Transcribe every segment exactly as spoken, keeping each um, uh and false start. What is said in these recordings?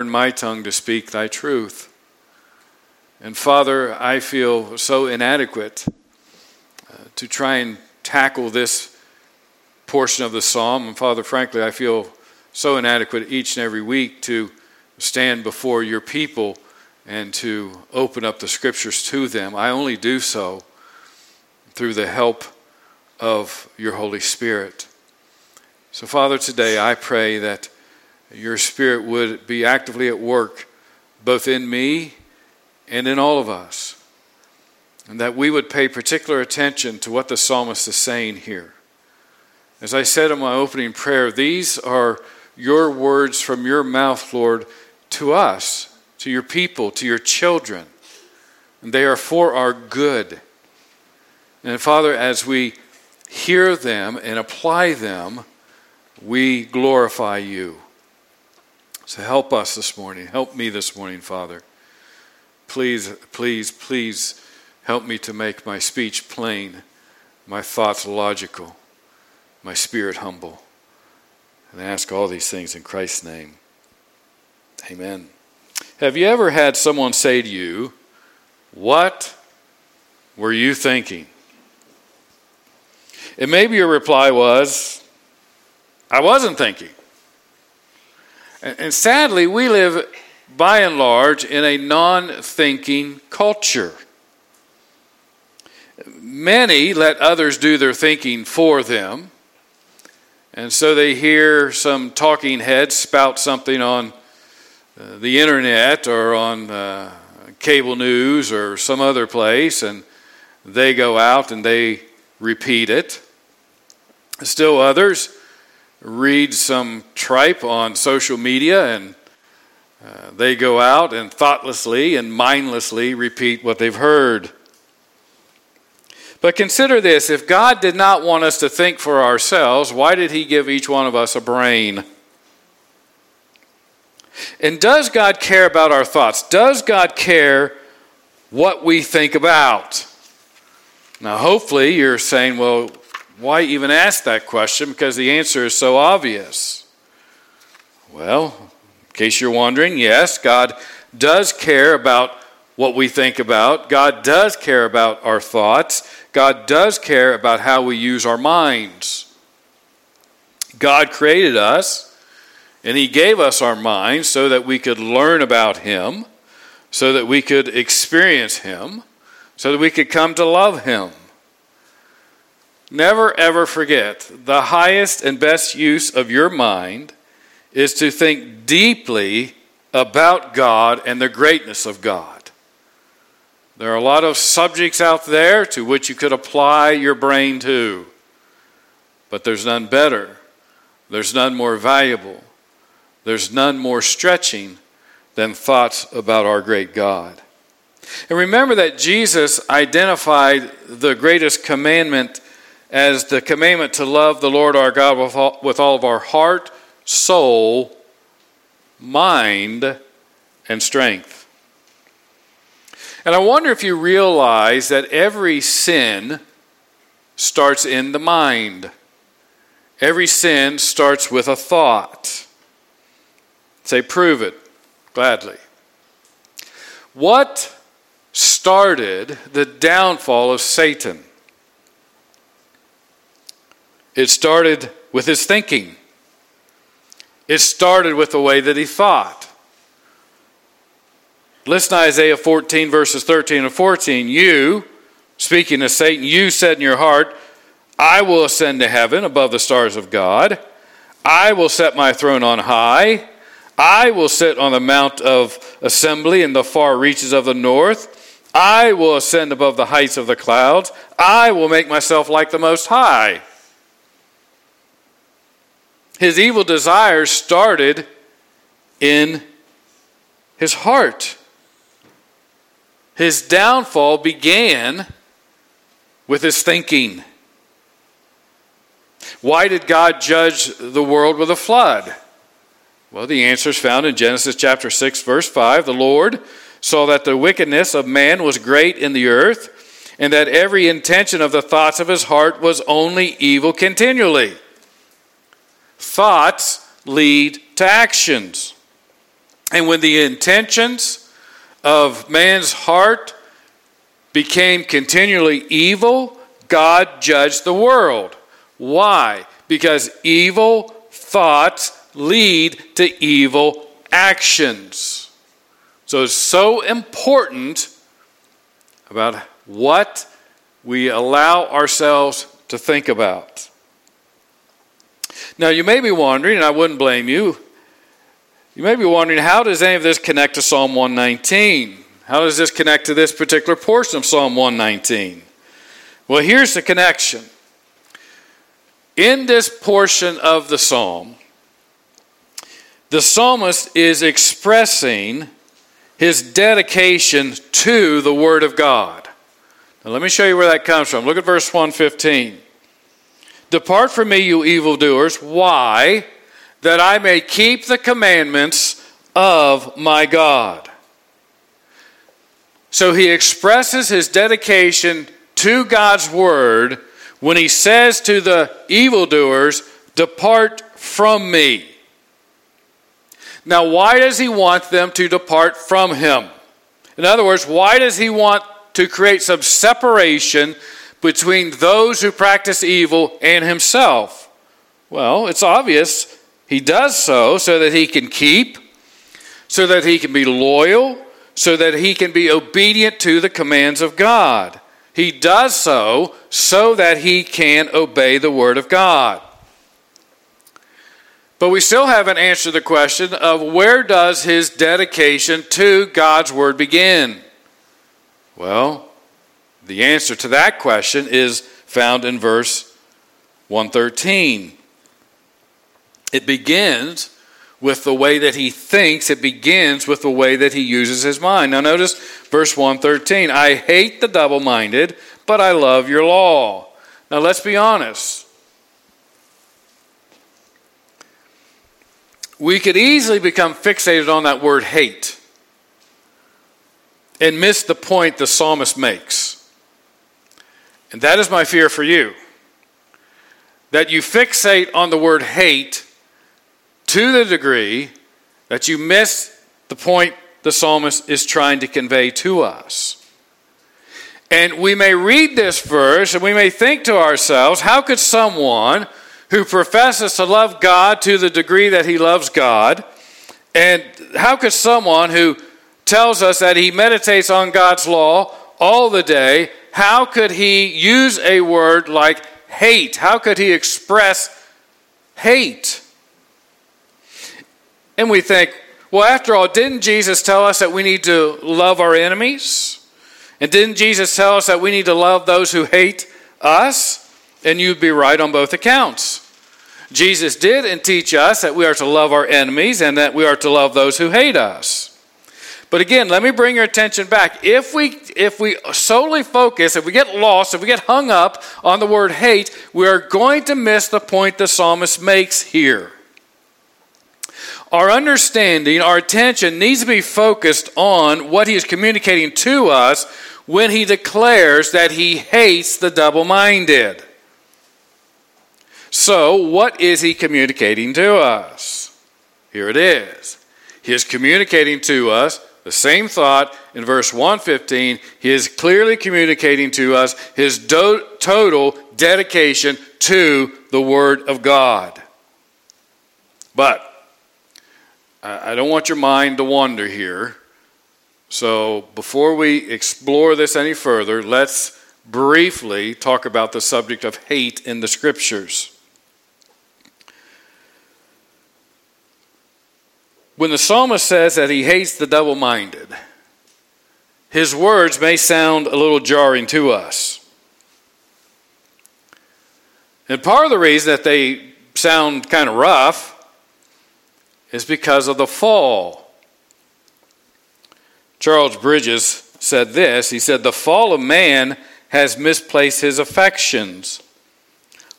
Turn my tongue to speak thy truth. And Father, I feel so inadequate uh, to try and tackle this portion of the psalm. And Father, frankly, I feel so inadequate each and every week to stand before your people and to open up the scriptures to them. I only do so through the help of your Holy Spirit. So Father, today I pray that your Spirit would be actively at work both in me and in all of us, and that we would pay particular attention to what the psalmist is saying here. As I said in my opening prayer, these are your words from your mouth, Lord, to us, to your people, to your children, and they are for our good. And Father, as we hear them and apply them, we glorify you. So help us this morning. Help me this morning, Father. Please, please, please help me to make my speech plain, my thoughts logical, my spirit humble. And I ask all these things in Christ's name. Amen. Have you ever had someone say to you, "What were you thinking?" And maybe your reply was, "I wasn't thinking." And sadly, we live, by and large, in a non-thinking culture. Many let others do their thinking for them. And so they hear some talking head spout something on uh, the internet or on uh, cable news or some other place, and they go out and they repeat it. Still others read some tripe on social media, and uh, they go out and thoughtlessly and mindlessly repeat what they've heard. But consider this, if God did not want us to think for ourselves, why did he give each one of us a brain? And does God care about our thoughts? Does God care what we think about? Now hopefully you're saying, well, why even ask that question? Because the answer is so obvious. Well, in case you're wondering, yes, God does care about what we think about. God does care about our thoughts. God does care about how we use our minds. God created us, and he gave us our minds so that we could learn about him, so that we could experience him, so that we could come to love him. Never ever forget, the highest and best use of your mind is to think deeply about God and the greatness of God. There are a lot of subjects out there to which you could apply your brain to, but there's none better, there's none more valuable, there's none more stretching than thoughts about our great God. And remember that Jesus identified the greatest commandment as the commandment to love the Lord our God with all, with all of our heart, soul, mind, and strength. And I wonder if you realize that every sin starts in the mind. Every sin starts with a thought. Say, prove it, gladly. What started the downfall of Satan? It started with his thinking. It started with the way that he thought. Listen to Isaiah fourteen, verses thirteen and fourteen. You, speaking to Satan, you said in your heart, I will ascend to heaven above the stars of God. I will set my throne on high. I will sit on the mount of assembly in the far reaches of the north. I will ascend above the heights of the clouds. I will make myself like the Most High. His evil desires started in his heart. His downfall began with his thinking. Why did God judge the world with a flood? Well, the answer is found in Genesis chapter six, verse five. The Lord saw that the wickedness of man was great in the earth, and that every intention of the thoughts of his heart was only evil continually. Thoughts lead to actions. And when the intentions of man's heart became continually evil, God judged the world. Why? Because evil thoughts lead to evil actions. So it's so important about what we allow ourselves to think about. Now you may be wondering, and I wouldn't blame you, you may be wondering, how does any of this connect to Psalm one nineteen? How does this connect to this particular portion of Psalm one nineteen? Well, here's the connection. In this portion of the psalm, the psalmist is expressing his dedication to the Word of God. Now let me show you where that comes from. Look at verse one fifteen. Depart from me, you evildoers. Why? That I may keep the commandments of my God. So he expresses his dedication to God's word when he says to the evildoers, depart from me. Now, why does he want them to depart from him? In other words, why does he want to create some separation between those who practice evil and himself? Well, it's obvious. He does so so that he can keep, so that he can be loyal, so that he can be obedient to the commands of God. He does so so that he can obey the Word of God. But we still haven't answered the question of where does his dedication to God's Word begin? Well, the answer to that question is found in verse one thirteen. It begins with the way that he thinks. It begins with the way that he uses his mind. Now notice verse one thirteen. I hate the double-minded, but I love your law. Now let's be honest. We could easily become fixated on that word hate and miss the point the psalmist makes. And that is my fear for you. That you fixate on the word hate to the degree that you miss the point the psalmist is trying to convey to us. And we may read this verse and we may think to ourselves, how could someone who professes to love God to the degree that he loves God, and how could someone who tells us that he meditates on God's law all the day, how could he use a word like hate? How could he express hate? And we think, well, after all, didn't Jesus tell us that we need to love our enemies? And didn't Jesus tell us that we need to love those who hate us? And you'd be right on both accounts. Jesus did and teach us that we are to love our enemies and that we are to love those who hate us. But again, let me bring your attention back. If we if we solely focus, if we get lost, if we get hung up on the word hate, we are going to miss the point the psalmist makes here. Our understanding, our attention needs to be focused on what he is communicating to us when he declares that he hates the double-minded. So, what is he communicating to us? Here it is. He is communicating to us the same thought in verse one fifteen. He is clearly communicating to us his do- total dedication to the Word of God. But I don't want your mind to wander here. So before we explore this any further, let's briefly talk about the subject of hate in the Scriptures. When the psalmist says that he hates the double-minded, his words may sound a little jarring to us. And part of the reason that they sound kind of rough is because of the fall. Charles Bridges said this. He said, the fall of man has misplaced his affections.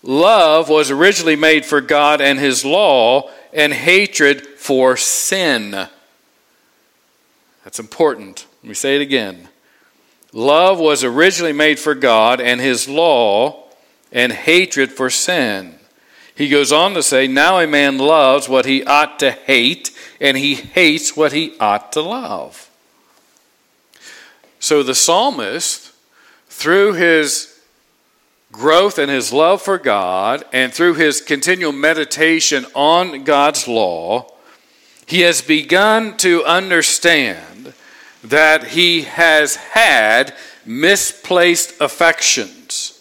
Love was originally made for God and his law, and hatred for sin. That's important. Let me say it again. Love was originally made for God and his law, and hatred for sin. He goes on to say, now a man loves what he ought to hate, and he hates what he ought to love. So the psalmist, through his growth in his love for God and through his continual meditation on God's law, he has begun to understand that he has had misplaced affections.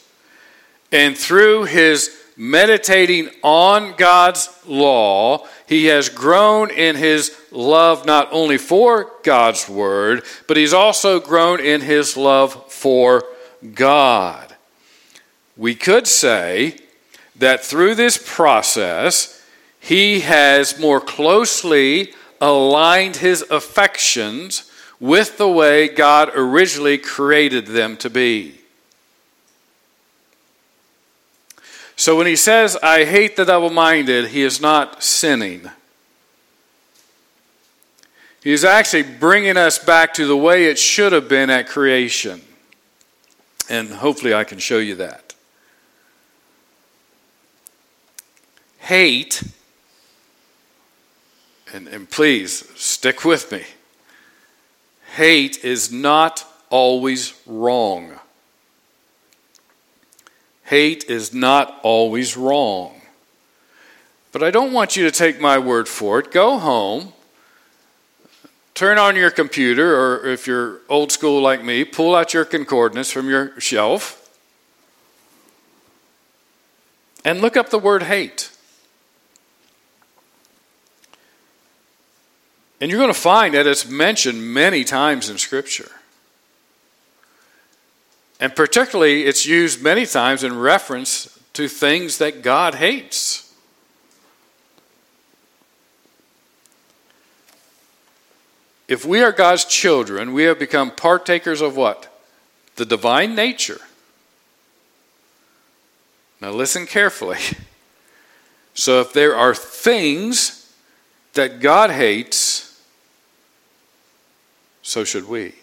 And through his meditating on God's law, he has grown in his love not only for God's word, but he's also grown in his love for God. We could say that through this process, he has more closely aligned his affections with the way God originally created them to be. So when he says, I hate the double-minded, he is not sinning. He is actually bringing us back to the way it should have been at creation. And hopefully I can show you that. Hate, and, and please stick with me, hate is not always wrong. Hate is not always wrong. But I don't want you to take my word for it. Go home, turn on your computer, or if you're old school like me, pull out your concordance from your shelf and look up the word hate. And you're going to find that it's mentioned many times in Scripture. And particularly, it's used many times in reference to things that God hates. If we are God's children, we have become partakers of what? The divine nature. Now listen carefully. So if there are things that God hates, so should we.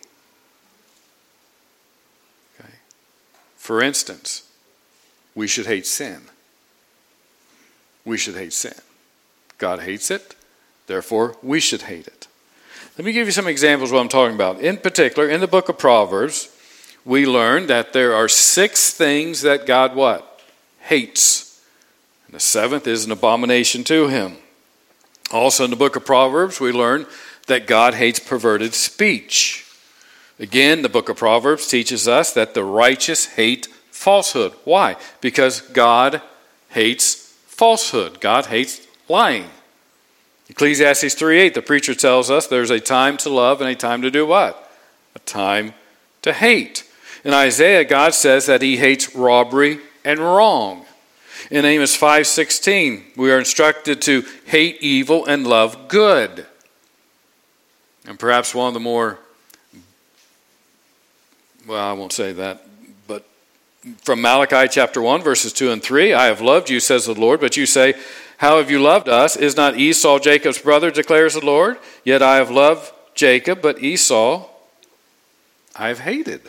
For instance, we should hate sin. We should hate sin. God hates it, therefore we should hate it. Let me give you some examples of what I'm talking about. In particular, in the book of Proverbs, we learn that there are six things that God what? Hates. And the seventh is an abomination to him. Also in the book of Proverbs, we learn that God hates perverted speech. Again, the book of Proverbs teaches us that the righteous hate falsehood. Why? Because God hates falsehood. God hates lying. Ecclesiastes three eight, the preacher tells us there's a time to love and a time to do what? A time to hate. In Isaiah, God says that he hates robbery and wrong. In Amos five sixteen, we are instructed to hate evil and love good. And perhaps one of the more Well, I won't say that, but from Malachi chapter one, verses two and three, I have loved you, says the Lord, but you say, how have you loved us? Is not Esau Jacob's brother, declares the Lord? Yet I have loved Jacob, but Esau I have hated.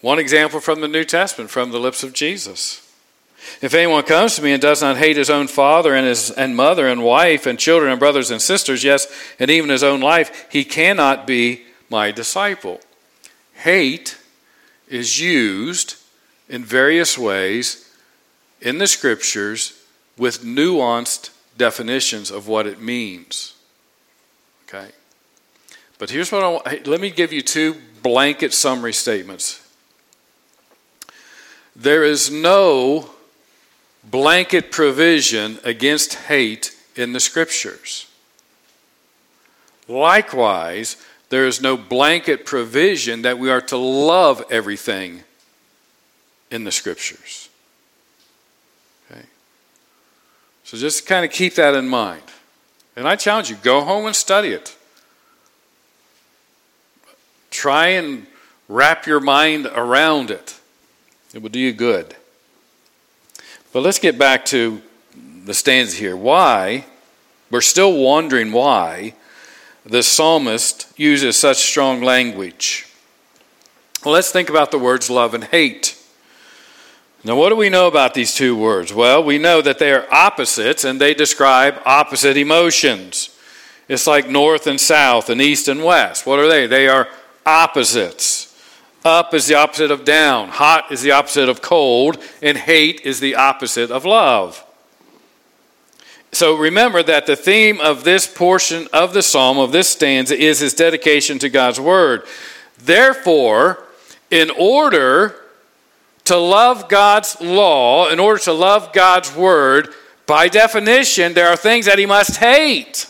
One example from the New Testament, from the lips of Jesus. If anyone comes to me and does not hate his own father and his and mother and wife and children and brothers and sisters, yes, and even his own life, he cannot be my disciple. Hate is used in various ways in the Scriptures with nuanced definitions of what it means. Okay? But here's what I want. Let me give you two blanket summary statements. There is no blanket provision against hate in the Scriptures. Likewise, there is no blanket provision that we are to love everything in the Scriptures. Okay? So just kind of keep that in mind. And I challenge you, go home and study it. Try and wrap your mind around it. It will do you good. But let's get back to the stanza here. Why, we're still wondering why the psalmist uses such strong language. Well, let's think about the words love and hate. Now, what do we know about these two words? Well, we know that they are opposites, and they describe opposite emotions. It's like north and south and east and west. What are they? They are opposites. Up is the opposite of down. Hot is the opposite of cold. And hate is the opposite of love. So remember that the theme of this portion of the psalm, of this stanza, is his dedication to God's word. Therefore, in order to love God's law, in order to love God's word, by definition, there are things that he must hate.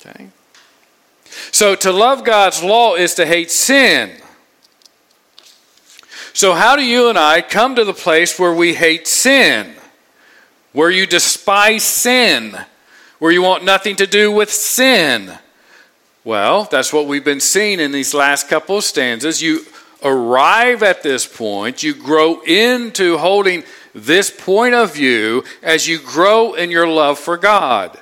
Okay? So to love God's law is to hate sin. So how do you and I come to the place where we hate sin? Where you despise sin? Where you want nothing to do with sin? Well, that's what we've been seeing in these last couple of stanzas. You arrive at this point, you grow into holding this point of view as you grow in your love for God.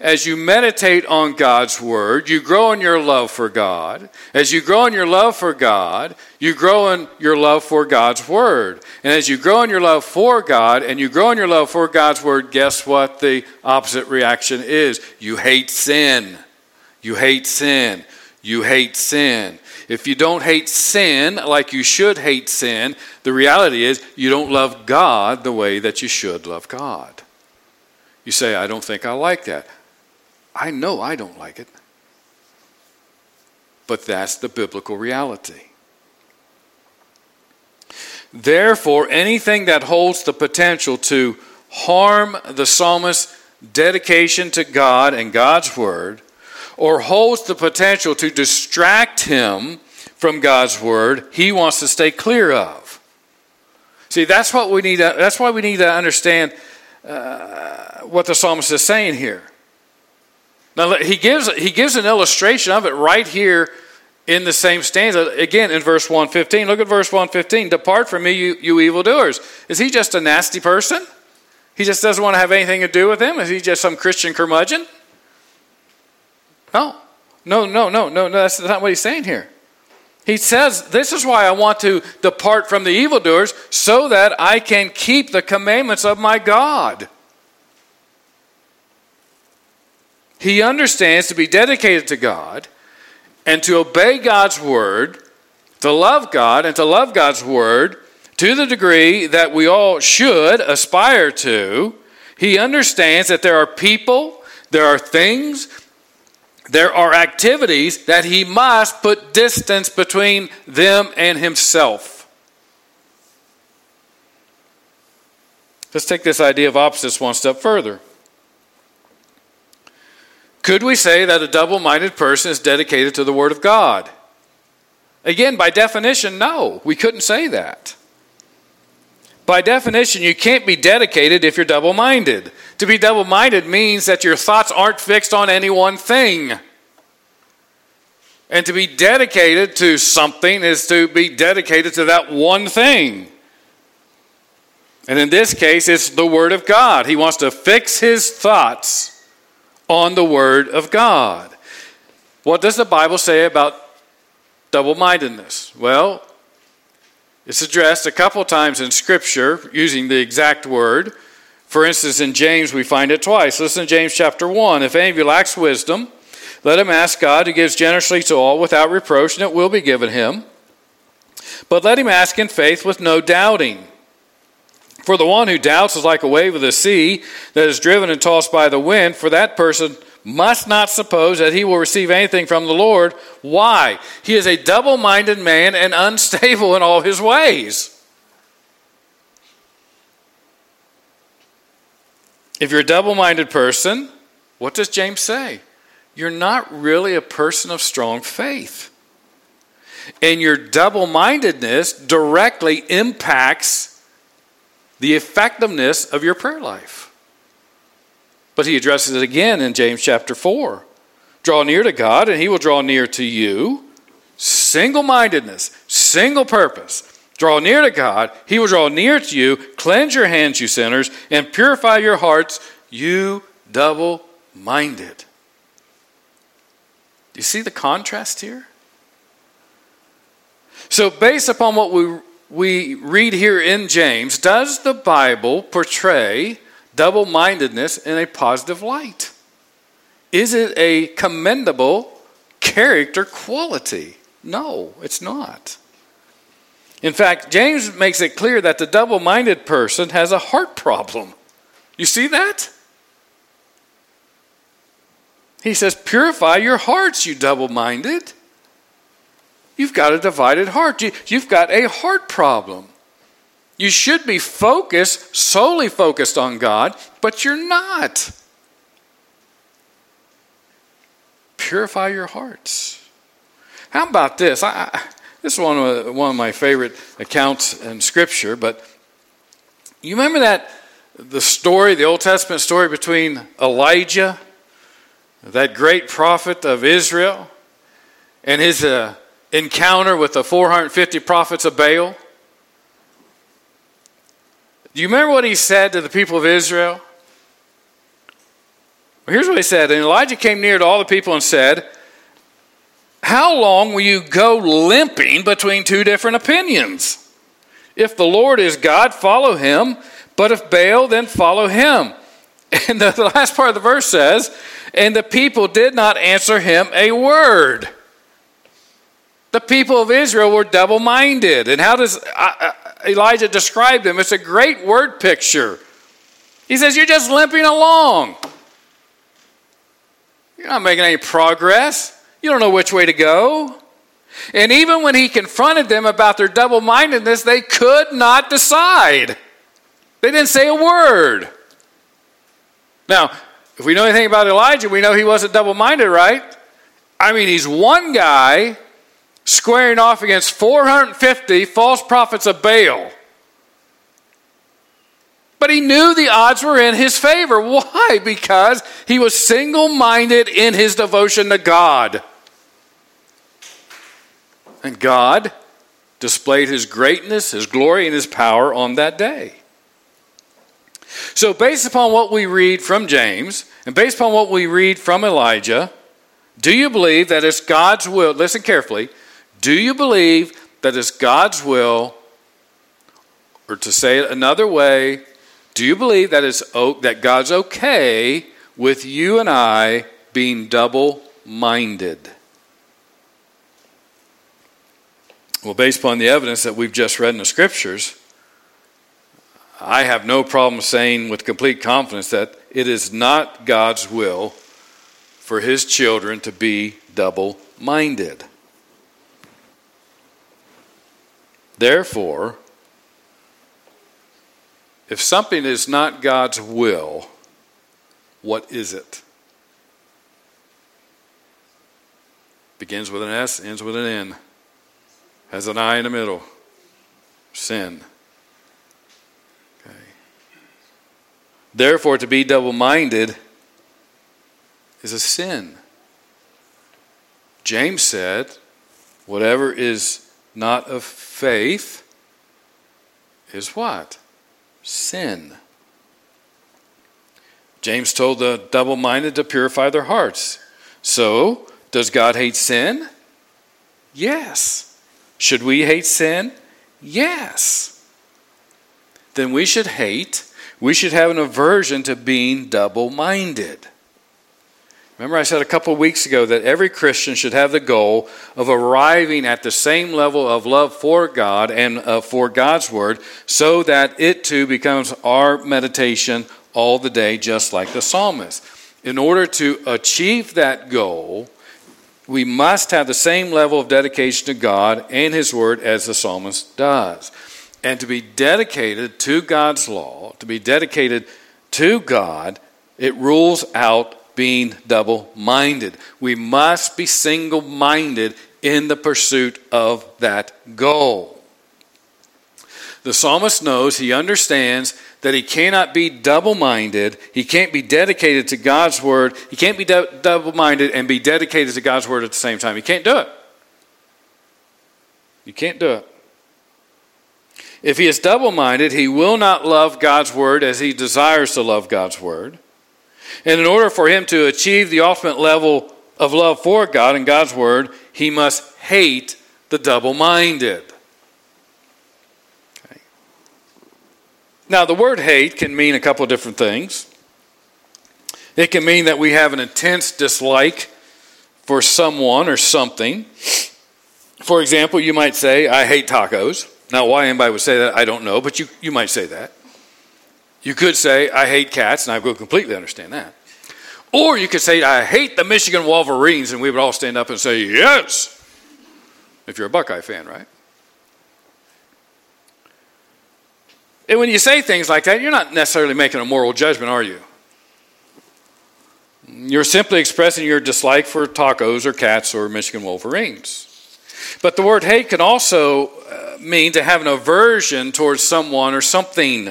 As you meditate on God's word, you grow in your love for God. As you grow in your love for God, you grow in your love for God's word. And as you grow in your love for God and you grow in your love for God's word, guess what the opposite reaction is? You hate sin. You hate sin. You hate sin. If you don't hate sin like you should hate sin, the reality is you don't love God the way that you should love God. You say, I don't think I like that. I know I don't like it. But that's the biblical reality. Therefore, anything that holds the potential to harm the psalmist's dedication to God and God's word, or holds the potential to distract him from God's word, he wants to stay clear of. See, that's what we need to, that's why we need to understand uh, what the psalmist is saying here. Now, he gives he gives an illustration of it right here in the same stanza, again in verse one fifteen. Look at verse one fifteen. Depart from me, you, you evildoers. Is he just a nasty person? He just doesn't want to have anything to do with him? Is he just some Christian curmudgeon? No, no, no, no, no, no, that's not what he's saying here. He says, this is why I want to depart from the evildoers, so that I can keep the commandments of my God. He understands to be dedicated to God and to obey God's word, to love God and to love God's word to the degree that we all should aspire to. He understands that there are people, there are things, there are activities that he must put distance between them and himself. Let's take this idea of opposites one step further. Could we say that a double-minded person is dedicated to the Word of God? Again, by definition, no. We couldn't say that. By definition, you can't be dedicated if you're double-minded. To be double-minded means that your thoughts aren't fixed on any one thing. And to be dedicated to something is to be dedicated to that one thing. And in this case, it's the Word of God. He wants to fix his thoughts on the Word of God. What does the Bible say about double-mindedness? Well, it's addressed a couple times in Scripture using the exact word. For instance, in James, we find it twice. Listen to James chapter one. If any of you lacks wisdom, let him ask God, who gives generously to all without reproach, and it will be given him. But let him ask in faith with no doubting. For the one who doubts is like a wave of the sea that is driven and tossed by the wind. For that person must not suppose that he will receive anything from the Lord. Why? He is a double-minded man and unstable in all his ways. If you're a double-minded person, what does James say? You're not really a person of strong faith. And your double-mindedness directly impacts the effectiveness of your prayer life. But he addresses it again in James chapter four. Draw near to God and he will draw near to you. Single-mindedness, single purpose. Draw near to God, he will draw near to you. Cleanse your hands, you sinners, and purify your hearts, you double-minded. Do you see the contrast here? So based upon what we we read here in James, does the Bible portray double-mindedness in a positive light? Is it a commendable character quality? No, it's not. In fact, James makes it clear that the double-minded person has a heart problem. You see that? He says, purify your hearts, you double-minded. You've got a divided heart. You, you've got a heart problem. You should be focused, solely focused on God, but you're not. Purify your hearts. How about this? I, I, this is one of, one of my favorite accounts in Scripture, but you remember that, the story, the Old Testament story between Elijah, that great prophet of Israel, and his uh, encounter with the four hundred fifty prophets of Baal? Do you remember what he said to the people of Israel? Well, here's what he said. And Elijah came near to all the people and said, how long will you go limping between two different opinions? If the Lord is God, follow him. But if Baal, then follow him. And the, the last part of the verse says, and the people did not answer him a word. The people of Israel were double-minded. And how does Elijah describe them? It's a great word picture. He says, you're just limping along. You're not making any progress. You don't know which way to go. And even when he confronted them about their double-mindedness, they could not decide. They didn't say a word. Now, if we know anything about Elijah, we know he wasn't double-minded, right? I mean, he's one guy squaring off against four hundred fifty false prophets of Baal. But he knew the odds were in his favor. Why? Because he was single-minded in his devotion to God. And God displayed his greatness, his glory, and his power on that day. So based upon what we read from James, and based upon what we read from Elijah, do you believe that it's God's will, listen carefully, do you believe that it's God's will, or to say it another way, do you believe that it's that God's okay with you and I being double-minded? Well, based upon the evidence that we've just read in the Scriptures, I have no problem saying with complete confidence that it is not God's will for his children to be double-minded. Therefore, if something is not God's will, what is it? Begins with an S, ends with an N. Has an I in the middle. Sin. Therefore, to be double-minded is a sin. James said, whatever is not of faith is what? Sin. James told the double-minded to purify their hearts. So, does God hate sin? Yes. Should we hate sin? Yes. Then we should hate We should have an aversion to being double-minded. Remember I said a couple of weeks ago that every Christian should have the goal of arriving at the same level of love for God and uh, for God's Word so that it too becomes our meditation all the day, just like the psalmist. In order to achieve that goal, we must have the same level of dedication to God and His Word as the psalmist does. And to be dedicated to God's law, to be dedicated to God, it rules out being double-minded. We must be single-minded in the pursuit of that goal. The psalmist knows, he understands that he cannot be double-minded. He can't be dedicated to God's word. He can't be de- double-minded and be dedicated to God's word at the same time. He can't do it. You can't do it. If he is double-minded, he will not love God's word as he desires to love God's word. And in order for him to achieve the ultimate level of love for God and God's word, he must hate the double-minded. Now, the word hate can mean a couple of different things. It can mean that we have an intense dislike for someone or something. For example, you might say, I hate tacos. Now, why anybody would say that, I don't know, but you, you might say that. You could say, I hate cats, and I would completely understand that. Or you could say, I hate the Michigan Wolverines, and we would all stand up and say, yes, if you're a Buckeye fan, right? And when you say things like that, you're not necessarily making a moral judgment, are you? You're simply expressing your dislike for tacos or cats or Michigan Wolverines. But the word hate can also mean to have an aversion towards someone or something.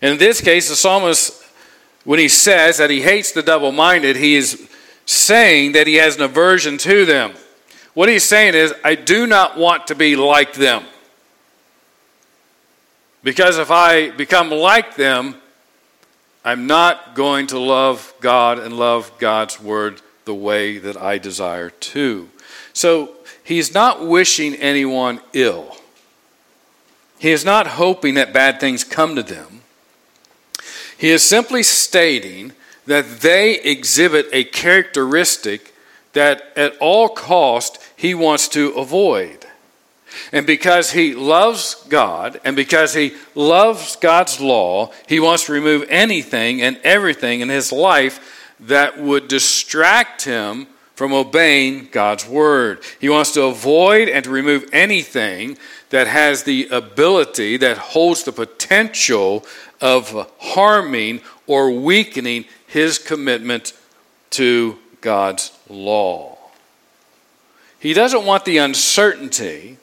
In this case, the psalmist, when he says that he hates the double-minded, he is saying that he has an aversion to them. What he's saying is, I do not want to be like them. Because if I become like them, I'm not going to love God and love God's word the way that I desire to. So he's not wishing anyone ill. He is not hoping that bad things come to them. He is simply stating that they exhibit a characteristic that at all cost he wants to avoid. And because he loves God, and because he loves God's law, he wants to remove anything and everything in his life that would distract him from obeying God's word. He wants to avoid and to remove anything that has the ability, that holds the potential of harming or weakening his commitment to God's law. He doesn't want the uncertainty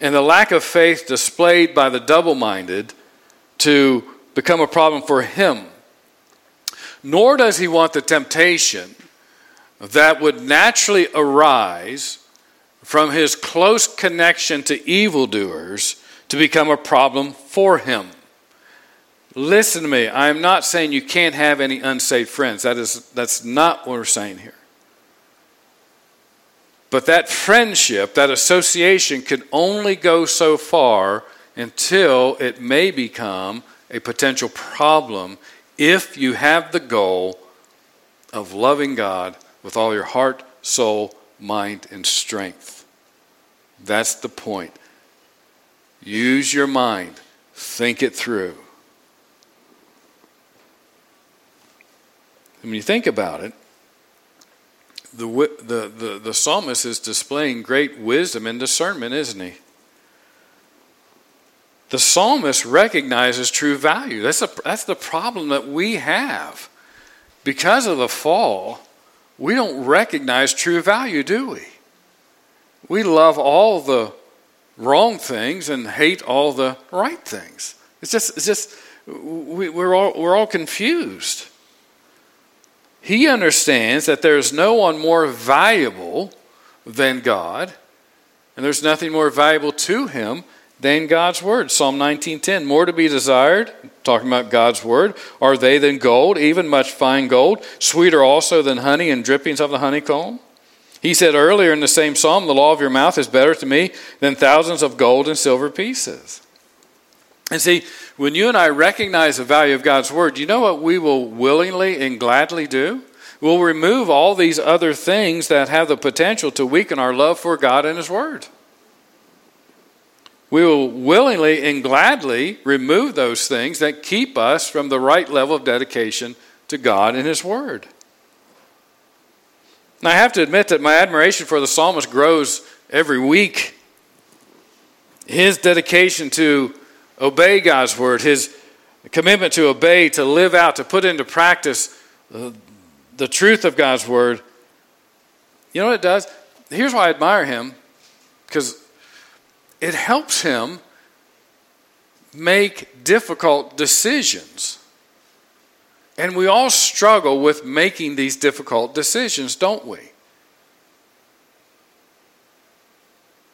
and the lack of faith displayed by the double-minded to become a problem for him. Nor does he want the temptation that would naturally arise from his close connection to evildoers to become a problem for him. Listen to me. I'm not saying you can't have any unsaved friends. That is, that's not what we're saying here. But that friendship, that association can only go so far until it may become a potential problem if you have the goal of loving God with all your heart, soul, mind, and strength. That's the point. Use your mind. Think it through. When you think about it, The, the, the, the psalmist is displaying great wisdom and discernment, isn't he? The psalmist recognizes true value. That's, a, that's the problem that we have. Because of the fall, we don't recognize true value, do we? We love all the wrong things and hate all the right things. It's just, it's just we, we're all, we're all confused. He understands that there is no one more valuable than God, and there's nothing more valuable to him than God's word. Psalm nineteen ten, more to be desired, talking about God's word, are they than gold, even much fine gold, sweeter also than honey and drippings of the honeycomb? He said earlier in the same psalm, the law of your mouth is better to me than thousands of gold and silver pieces. And see, when you and I recognize the value of God's word, you know what we will willingly and gladly do? We'll remove all these other things that have the potential to weaken our love for God and his word. We will willingly and gladly remove those things that keep us from the right level of dedication to God and his word. And I have to admit that my admiration for the psalmist grows every week. His dedication to obey God's word, his commitment to obey, to live out, to put into practice the truth of God's word. You know what it does? Here's why I admire him, because it helps him make difficult decisions. And we all struggle with making these difficult decisions, don't we?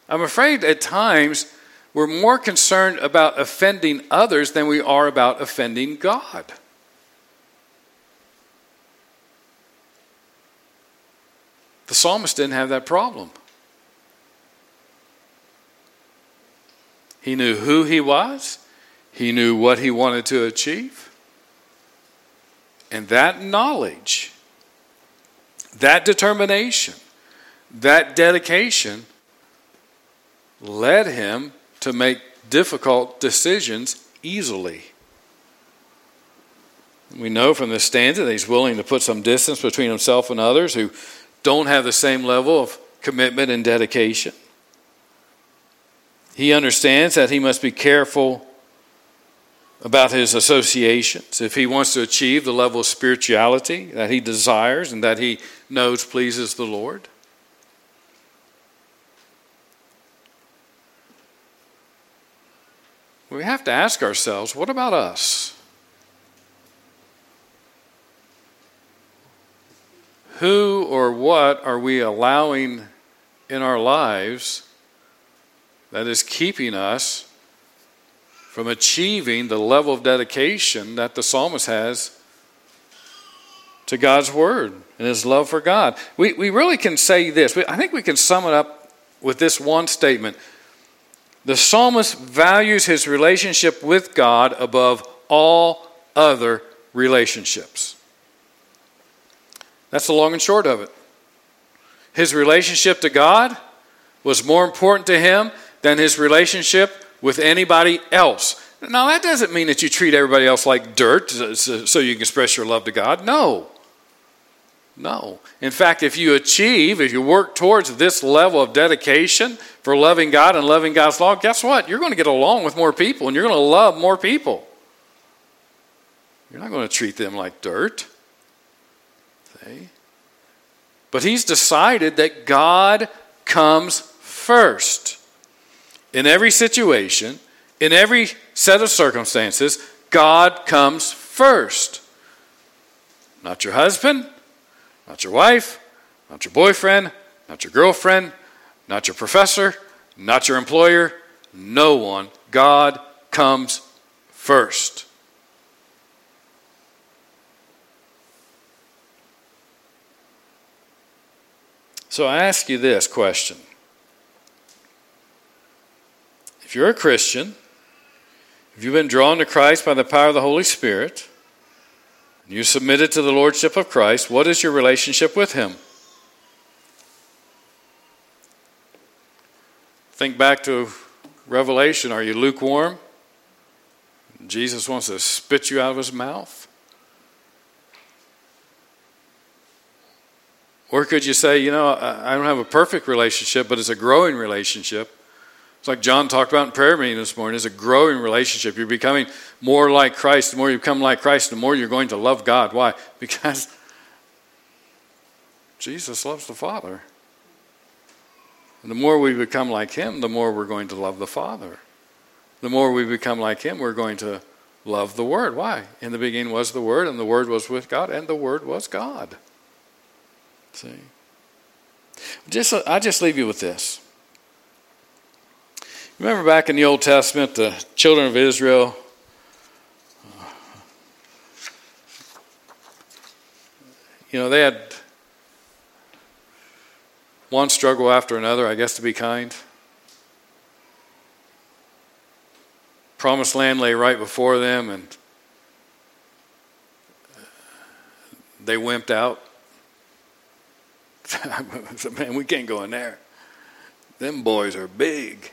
I'm afraid at times we're more concerned about offending others than we are about offending God. The psalmist didn't have that problem. He knew who he was. He knew what he wanted to achieve. And that knowledge, that determination, that dedication led him to make difficult decisions easily. We know from this stanza that he's willing to put some distance between himself and others who don't have the same level of commitment and dedication. He understands that he must be careful about his associations if he wants to achieve the level of spirituality that he desires and that he knows pleases the Lord. We have to ask ourselves, what about us? Who or what are we allowing in our lives that is keeping us from achieving the level of dedication that the psalmist has to God's word and his love for God? We, we really can say this. We, I think we can sum it up with this one statement. The psalmist values his relationship with God above all other relationships. That's the long and short of it. His relationship to God was more important to him than his relationship with anybody else. Now, that doesn't mean that you treat everybody else like dirt so you can express your love to God. No. No. In fact, if you achieve, if you work towards this level of dedication for loving God and loving God's law, guess what? You're going to get along with more people and you're going to love more people. You're not going to treat them like dirt. See? But he's decided that God comes first. In every situation, in every set of circumstances, God comes first. Not your husband, not your wife, not your boyfriend, not your girlfriend, not your professor, not your employer, no one. God comes first. So I ask you this question. If you're a Christian, if you've been drawn to Christ by the power of the Holy Spirit, and you submitted to the Lordship of Christ, what is your relationship with him? Think back to Revelation. Are you lukewarm? Jesus wants to spit you out of his mouth. Or could you say, you know, I don't have a perfect relationship, but it's a growing relationship. It's like John talked about in prayer meeting this morning. It's a growing relationship. You're becoming more like Christ. The more you become like Christ, the more you're going to love God. Why? Because Jesus loves the Father. And the more we become like him, the more we're going to love the Father. The more we become like him, we're going to love the Word. Why? In the beginning was the Word, and the Word was with God, and the Word was God. See, just I just leave you with this. Remember back in the Old Testament, the children of Israel, you know, they had one struggle after another, I guess, to be kind. Promised land lay right before them, and they wimped out. I said, man, we can't go in there. Them boys are big.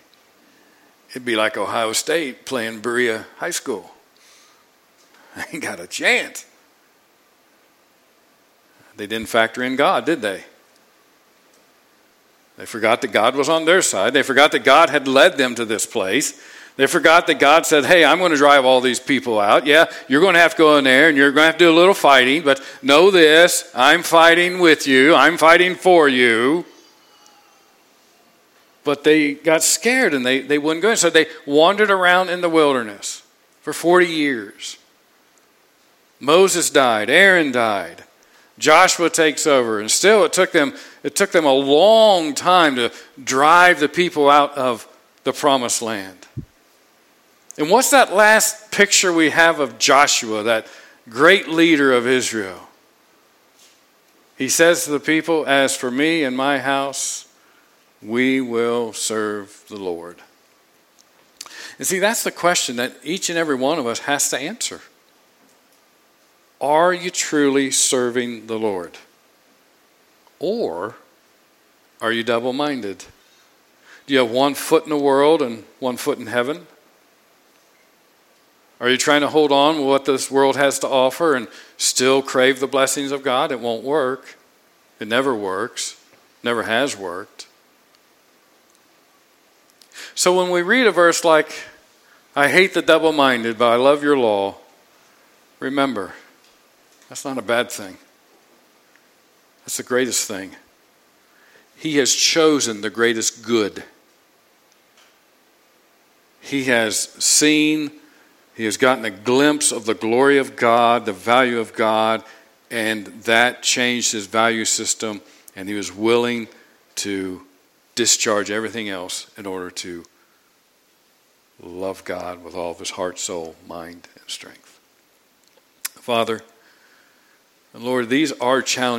It'd be like Ohio State playing Berea High School. I ain't got a chance. They didn't factor in God, did they? They forgot that God was on their side. They forgot that God had led them to this place. They forgot that God said, hey, I'm going to drive all these people out. Yeah, you're going to have to go in there and you're going to have to do a little fighting, but know this, I'm fighting with you. I'm fighting for you. But they got scared and they, they wouldn't go in. So they wandered around in the wilderness for forty years. Moses died. Aaron died. Joshua takes over. And still it took them it took them a long time to drive the people out of the promised land. And what's that last picture we have of Joshua, that great leader of Israel? He says to the people, as for me and my house, we will serve the Lord. And see, that's the question that each and every one of us has to answer. Are you truly serving the Lord? Or are you double-minded? Do you have one foot in the world and one foot in heaven? Are you trying to hold on to what this world has to offer and still crave the blessings of God? It won't work. It never works. Never has worked. So when we read a verse like, I hate the double-minded, but I love your law, remember, that's not a bad thing. That's the greatest thing. He has chosen the greatest good. He has seen, he has gotten a glimpse of the glory of God, the value of God, and that changed his value system, and he was willing to discharge everything else in order to love God with all of his heart, soul, mind, and strength. Father, Lord, these are challenges.